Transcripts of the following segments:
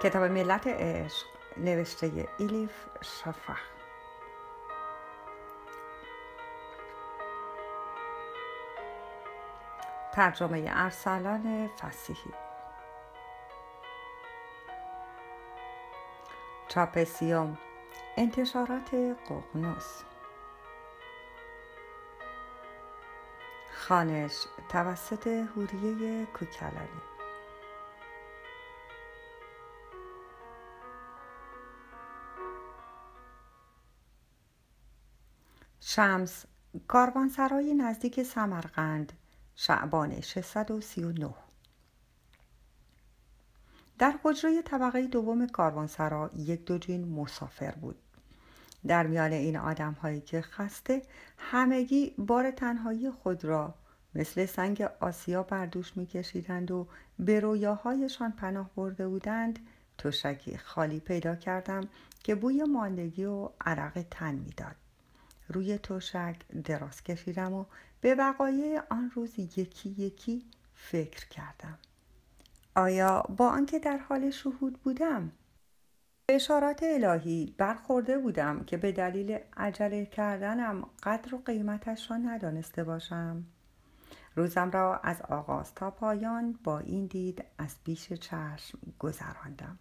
کتاب ملت عشق نوشته الیف شفق. ترجمه ارسلان فصیحی. چاپ سیوم، انتشارات ققنوس. خانش توسط هوریه کوکلانی. شمس کاروانسرای نزدیک سمرقند، شعبان 639. در حجره طبقه دوم کاروانسرا یک دو جین مسافر بود. در میان این آدم هایی که خسته همگی بار تنهایی خود را مثل سنگ آسیا بر دوش می کشیدند و به رویاهایشان پناه برده بودند، تشکی خالی پیدا کردم که بوی ماندگی و عرق تن می داد. روی تشک دراز کشیدم و به وقایع آن روز یکی یکی فکر کردم. آیا با آنکه در حال شهود بودم، اشارات الهی برخورده بودم که به دلیل عجله کردنم قدر و قیمتش را ندانسته باشم؟ روزم را از آغاز تا پایان با این دید از پیش چشم گذراندم.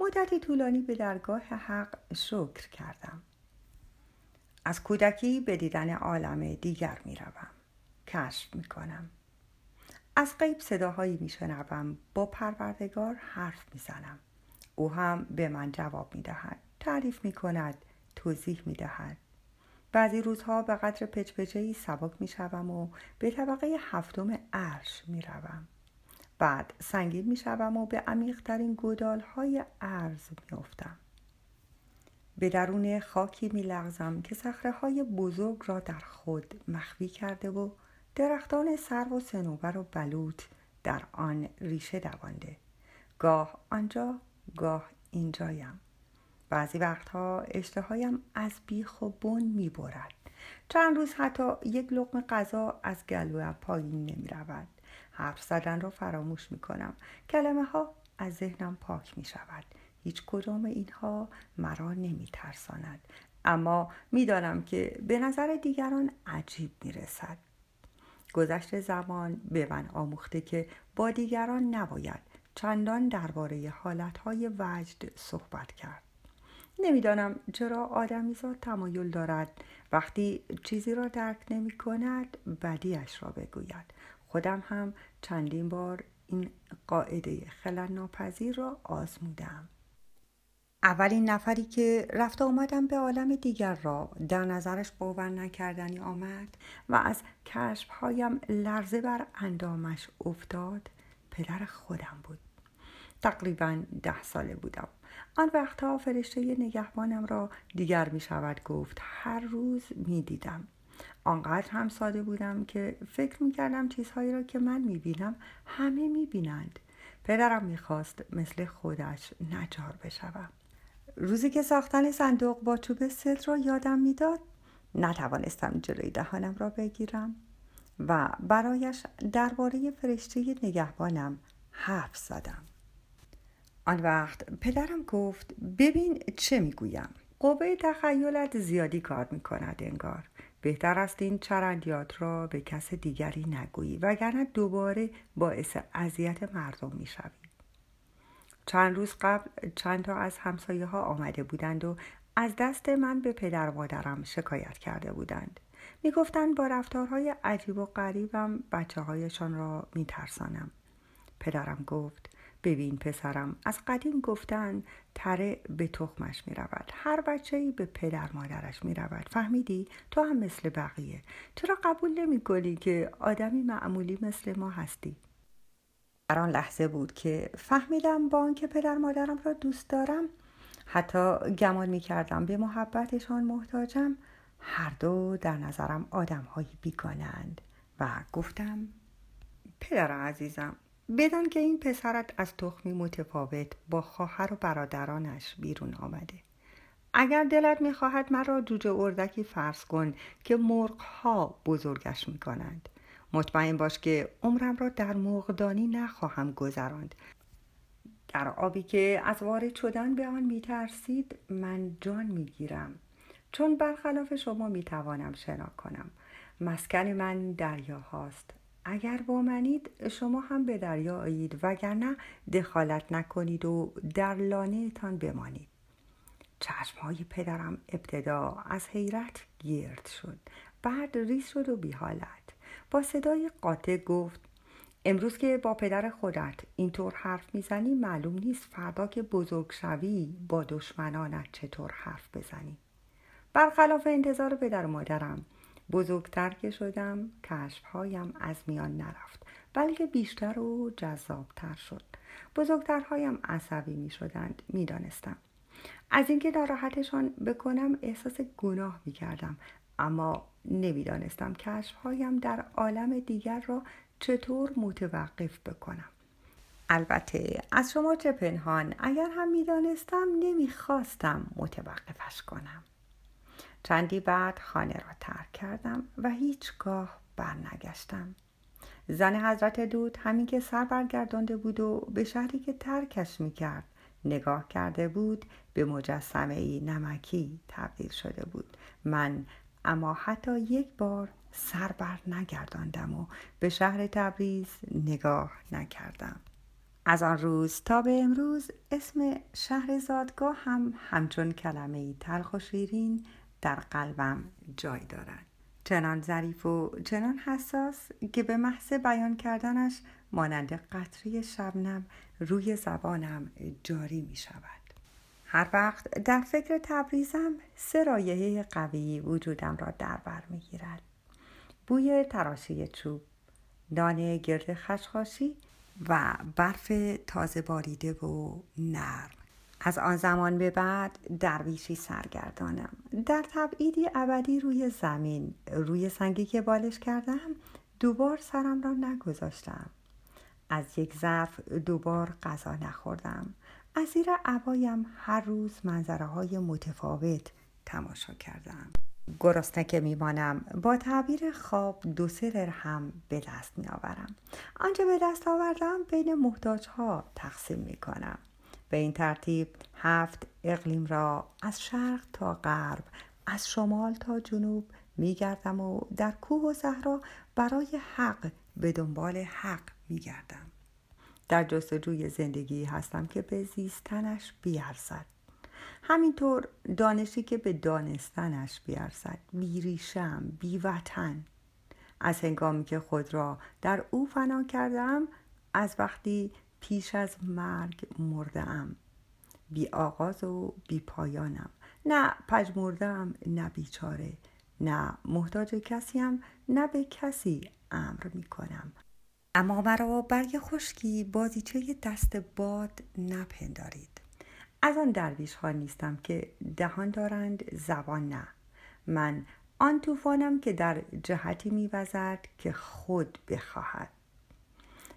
مدتی طولانی به درگاه حق شکر کردم. از کودکی به دیدن عالم دیگر می روم. کشف می کنم. از غیب صداهایی می شنوم. با پروردگار حرف می زنم. او هم به من جواب می دهد. تعریف می کند. توضیح می دهد. بعضی روزها به قدر پچپچه‌ای سبک می شوم و به طبقه هفتم عرش می روم. بعد سنگین می شوم و به عمیق‌ترین گودال‌های ارض می افتم. به درون خاکی می لغزم که صخره‌های بزرگ را در خود مخفی کرده و درختان سرو و صنوبر و بلوط در آن ریشه دوانده. گاه آنجا، گاه اینجایم. بعضی وقتها اشتهایم از بیخ و بن می برد. چند روز حتی یک لقمه غذا از گلویم پایین نمی رود. حرف زدن را فراموش می کنم. کلمه ها از ذهنم پاک می شود. هیچ کدام اینها مرا نمی ترساند، اما می دانم که به نظر دیگران عجیب می رسد. گذشت زمان به من آموخته که با دیگران نباید چندان درباره حالتهای وجد صحبت کرد. نمی دانم چرا آدمیزاد تمایل دارد وقتی چیزی را درک نمی کند بدیش را بگوید. خودم هم چندین بار این قاعده خلل‌ناپذیر را آزمودم. اولین نفری که رفت آمدم به عالم دیگر را در نظرش باور نکردنی آمد و از کشفهایم لرزه بر اندامش افتاد، پدر خودم بود. تقریباً 10 ساله بودم. آن وقتها فرشته نگهبانم را دیگر می شود گفت هر روز می دیدم. آنقدر هم ساده بودم که فکر می کردم چیزهایی را که من می بینم همه می بینند. پدرم می خواست مثل خودش نجار بشوم. روزی که ساختن صندوق با چوب سد را یادم می داد، نتوانستم جلوی دهانم را بگیرم و برایش درباره فرشته نگهبانم حرف زدم. آن وقت پدرم گفت ببین چه می گویم. قوه تخیلت زیادی کار می کند انگار. بهتر است این چرندیات را به کس دیگری نگویی، وگرنه دوباره باعث اذیت مردم می شوی. چند روز قبل چند تا از همسایه ها آمده بودند و از دست من به پدر مادرم شکایت کرده بودند. می گفتند با رفتارهای عجیب و غریبم بچه هایشان را می ترسانم. پدرم گفت ببین پسرم، از قدیم گفتن تره به تخمش می رود. هر بچه‌ای به پدر مادرش می رود. فهمیدی؟ تو هم مثل بقیه. چرا قبول نمی کنی که آدمی معمولی مثل ما هستی؟ در آن لحظه بود که فهمیدم با آنکه پدر مادرم را دوست دارم، حتی گمان می کردم به محبتشان محتاجم، هر دو در نظرم آدم‌هایی بیگانه‌اند و گفتم پدر عزیزم، بدان که این پسرت از تخمی متفاوت با خواهر و برادرانش بیرون آمده. اگر دلت می‌خواهد من را جوجه اردکی فرض کن که مرغ‌ها بزرگش می‌کنند. مطمئن باش که عمرم را در مرغدانی نخواهم گذراند. در آبی که از وارد شدن به آن میترسید من جان میگیرم، چون برخلاف شما میتوانم شنا کنم. مسکن من دریا هاست. اگر با منید شما هم به دریا آیید، وگرنه دخالت نکنید و در لانه تان بمانید. چشمهای پدرم ابتدا از حیرت گرد شد، بعد ریز شد و بی حالت با صدای قاطع گفت: امروز که با پدر خودت اینطور حرف میزنی معلوم نیست فردا که بزرگ شوی با دشمنانت چطور حرف بزنی. برخلاف انتظار پدر و مادرم بزرگتر که شدم کشفهایم از میان نرفت، بلکه بیشتر و جذابتر شد. بزرگترهایم عصبی می شدند، می دانستم. از اینکه ناراحتشان بکنم احساس گناه می کردم، اما نمی دانستم کشفهایم در عالم دیگر را چطور متوقف بکنم. البته از شما چه پنهان، اگر هم می دانستم نمی خواستم متوقفش کنم. چندی بعد خانه را ترک کردم و هیچگاه برنگشتم. زن حضرت دود همین که سر برگردانده بود و به شهری که ترکش میکرد نگاه کرده بود، به مجسمه‌ای نمکی تبدیل شده بود. من اما حتی یک بار سر برنگرداندم و به شهر تبریز نگاه نکردم. از آن روز تا به امروز اسم شهرزادگاه هم همچون کلمه‌ای تلخ و شیرین در قلبم جای دارد. چنان ظریف و چنان حساس که به محض بیان کردنش مانند قطره شبنم روی زبانم جاری می شود. هر وقت در فکر تبریزم سه رایحه قوی وجودم را در بر می گیرد: بوی تراشی چوب، نان گرد خشخاشی و برف تازه باریده و نرم. از آن زمان به بعد درویشی سرگردانم. در تبعیدی ابدی روی زمین، روی سنگی که بالش کردم دوبار سرم را نگذاشتم. از یک ظرف دوبار غذا نخوردم. از زیر عبایم هر روز منظره‌های متفاوت تماشا کردم. گرسنه که میمانم با تعبیر خواب دو سه درهم به دست میآورم. آنچه به دست آوردم بین محتاجها تقسیم میکنم. به این ترتیب 7 اقلیم را از شرق تا غرب، از شمال تا جنوب میگردم و در کوه و صحرا برای حق به دنبال حق میگردم. در جستجوی زندگی هستم که به زیستنش بیارزد، همینطور دانشی که به دانستنش بیارزد، بیریشم، بیوطن. از هنگامی که خود را در او فنا کردم، از وقتی پیش از مرگ مردم، بی آغاز و بی پایانم. نه پژمردم، نه بیچاره، نه محتاج کسیم، نه به کسی امر می کنم. اما مرا برگ خشکی بازیچه دست باد نپندارید. از آن درویش ها نیستم که دهان دارند زبان نه. من آن طوفانم که در جهتی می وزد که خود بخواهد.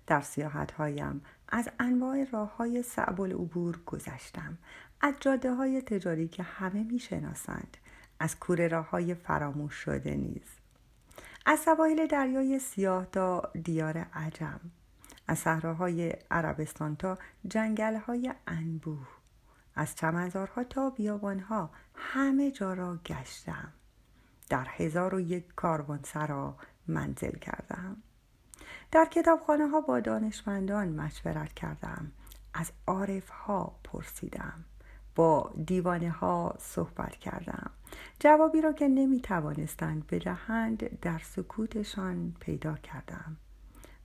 در سیاحت هایم از انواع راه های صعب العبور گذشتم، از جاده های تجاری که همه می شناسند، از کوره راه های فراموش شده نیز، از سواحل دریای سیاه تا دیار عجم، از صحراهای عربستان تا جنگل های انبوه، از چمنزارها تا بیابانها، همه جا را گشتم. در 1001 کاروانسرا منزل کردم. در کتابخانه ها با دانشمندان مشورت کردم، از عارف ها پرسیدم، با دیوانه ها صحبت کردم. جوابی را که نمی توانستند بدهند در سکوتشان پیدا کردم.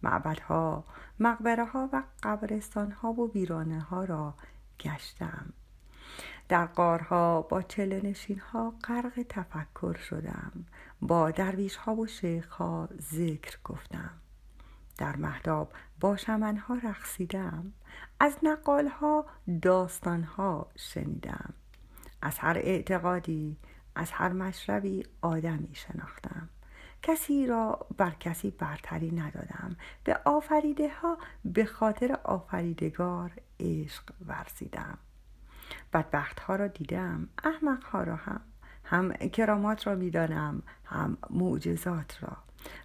معبدها، مقبره ها و قبرستان ها و ویرانه ها را گشتم. در غارها با چله‌نشین ها غرق تفکر شدم. با درویش ها و شیخ ها ذکر گفتم. در مهداب با شمنها رقصیدم، از نقالها داستانها شنیدم، از هر اعتقادی، از هر مشربی آدمی شناختم. کسی را بر کسی برتری ندادم. به آفریده ها به خاطر آفریدگار عشق ورزیدم. بدبخت ها را دیدم، احمق ها را هم کرامات را میدانم، هم معجزات را.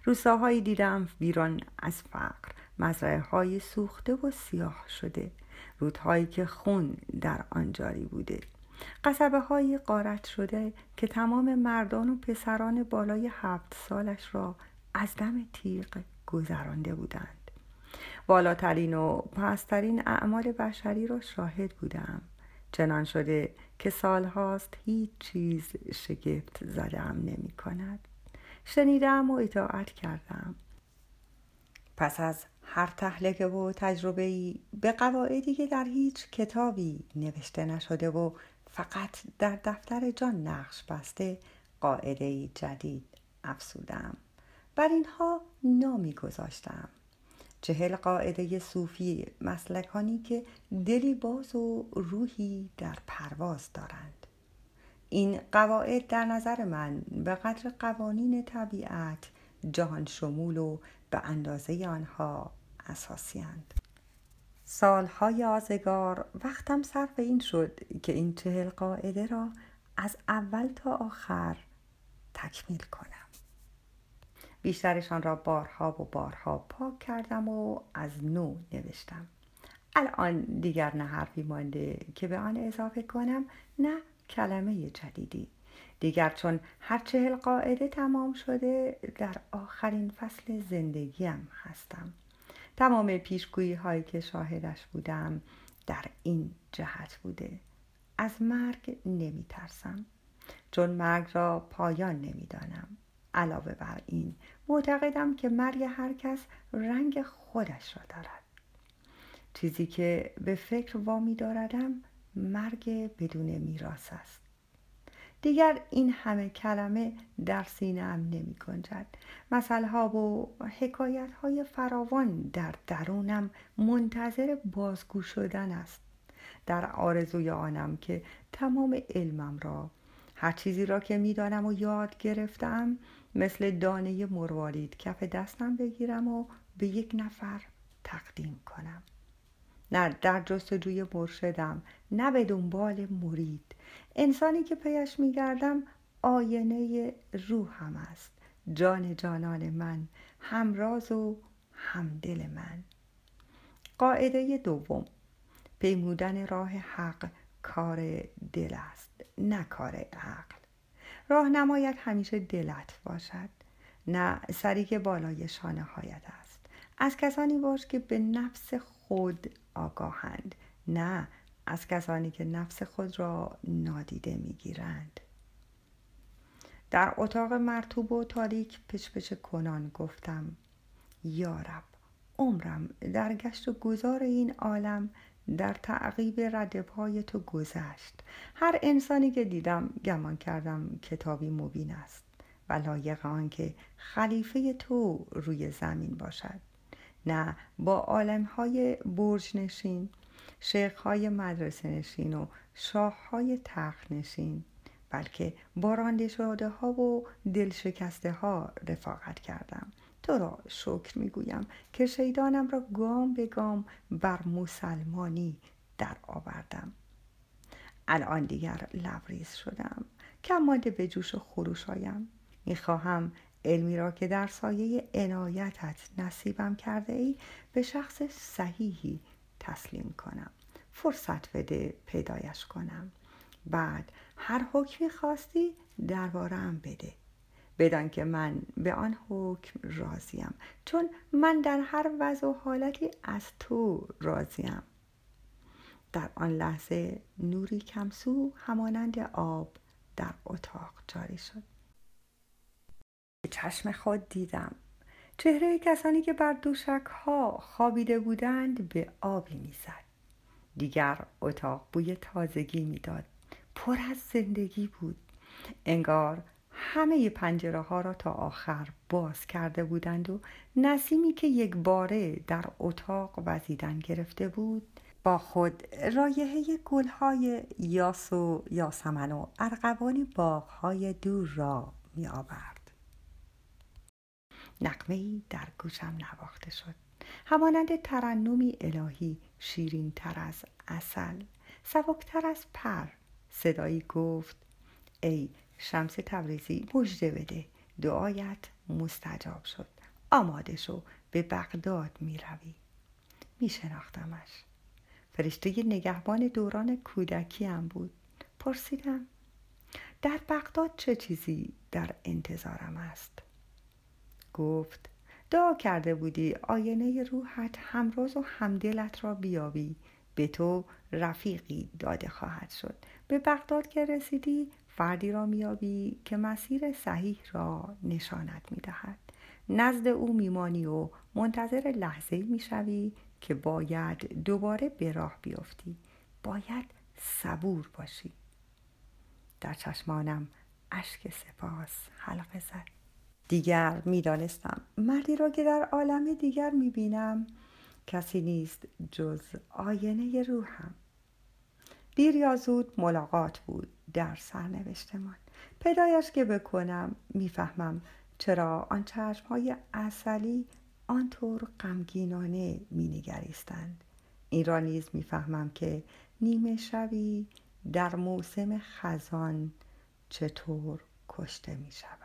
روستاهایی دیدم ویران از فقر، مزرعه‌های سوخته و سیاه شده، رودهایی که خون در آن جاری بوده، قصبه های غارت شده که تمام مردان و پسران بالای 7 سالش را از دم تیغ گذرانده بودند. بالاترین و پسترین اعمال بشری را شاهد بودم. چنان شده که سالهاست هیچ چیز شگفت زدم نمی کند. شنیدم و اطاعت کردم. پس از هر تهلکه و تجربه‌ای به قواعدی که در هیچ کتابی نوشته نشده و فقط در دفتر جان نقش بسته قاعده‌ای جدید افسودم. بر اینها نامی گذاشتم. 40 قاعده صوفی، مسلکانی که دلی باز و روحی در پرواز دارند. این قواعد در نظر من به قدر قوانین طبیعت جهان شمول و به اندازه آنها اساسی اند. سالهای آزگار وقتم صرف این شد که این 40 قاعده را از اول تا آخر تکمیل کنم. بیشترشان را بارها پاک کردم و از نو نوشتم. الان دیگر نه حرفی مانده که به آن اضافه کنم، نه کلمه جدیدی. دیگر چون هر 40 قاعده تمام شده، در آخرین فصل زندگیم هستم. تمام پیشگویی هایی که شاهدش بودم در این جهت بوده. از مرگ نمی ترسم، چون مرگ را پایان نمی دانم. علاوه بر این معتقدم که مرگ هر کس رنگ خودش را دارد. چیزی که به فکر وامی داردم مرگ بدون میراث است. دیگر این همه کلمه در سینه‌ام نمی گنجد. مسائل ها و حکایت های فراوان در درونم منتظر بازگو شدن است. در آرزوی آنم که تمام علمم را، هر چیزی را که می دانم و یاد گرفتم، مثل دانه مروارید کف دستم بگیرم و به یک نفر تقدیم کنم. نه در جستجوی مرشدم، نه به دنبال مرید. انسانی که پیش می گردم آینه روحم است، جان جانان من، همراز و همدل من. قاعده دوم، پیمودن راه حق کار دل است، نه کار عقل. راه نمایت همیشه دلت باشد، نه سری که بالای شانه هایت است. از کسانی باش که به نفس خود آگاهند، نه از کسانی که نفس خود را نادیده میگیرند. در اتاق مرطوب و تاریک پچ‌پچ کنان گفتم: یا رب، عمرم در گشت و گذار این عالم در تعقیب ردپای تو گذشت. هر انسانی که دیدم گمان کردم کتابی مبین است و لایق آن که خلیفه تو روی زمین باشد، نه با عالم‌های برج نشین، شیخ‌های مدرسه نشین و شاه‌های تخت نشین، بلکه با رانده شده ها و دل شکسته ها رفاقت کردم. تو را شکر میگویم که شیدانم را گام به گام بر مسلمانی در آوردم. الان دیگر لبریز شدم، کم مانده به جوش و خروش آیم. میخواهم علمی را که در سایه عنایتت نصیبم کرده ای به شخص صحیحی تسلیم کنم، فرصت بده پیدایش کنم. بعد هر حکمی خواستی درباره‌ام بده، بدان که من به آن حکم راضیم، چون من در هر وضع و حالتی از تو راضیم. در آن لحظه نوری کمسو همانند آب در اتاق جاری شد. به چشم خود دیدم چهره کسانی که بر دوشک ها خوابیده بودند به آبی میزد. دیگر اتاق بوی تازگی میداد، پر از زندگی بود. انگار همه پنجره ها را تا آخر باز کرده بودند و نسیمی که یک باره در اتاق وزیدن گرفته بود، با خود رایحه گلهای یاس و یاسمن و ارغوان باغهای دور را می آورد. نغمه‌ای در گوشم نواخته شد، همانند ترنمی الهی، شیرین تر از عسل، سبکتر از پر. صدایی گفت: ای شمس تبریزی، مژده بده، دعایت مستجاب شد. آماده شو، به بغداد می روی. می شناختمش. فرشته نگهبان دوران کودکیم بود. پرسیدم در بغداد چه چیزی در انتظارم است؟ گفت دعا کرده بودی آینه روحت همراز و همدلت را بیابی، به تو رفیقی داده خواهد شد. به بغداد که رسیدی فردی را میابی که مسیر صحیح را نشانت میدهد، نزد او میمانی و منتظر لحظه میشوی که باید دوباره به راه بیفتی. باید صبور باشی. در چشمانم اشک سپاس حلقه زد. دیگر میدانستم مردی را که در عالم دیگر میبینم کسی نیست جز آینه روحم. دیر یا زود ملاقات بود در سرنوشتمان. پیدایش که بکنم میفهمم چرا آن چشمهای عسلی آنطور غمگینانه مینگریستند. این را نیز میفهمم که نیمه شبی در موسم خزان چطور کشته میشود.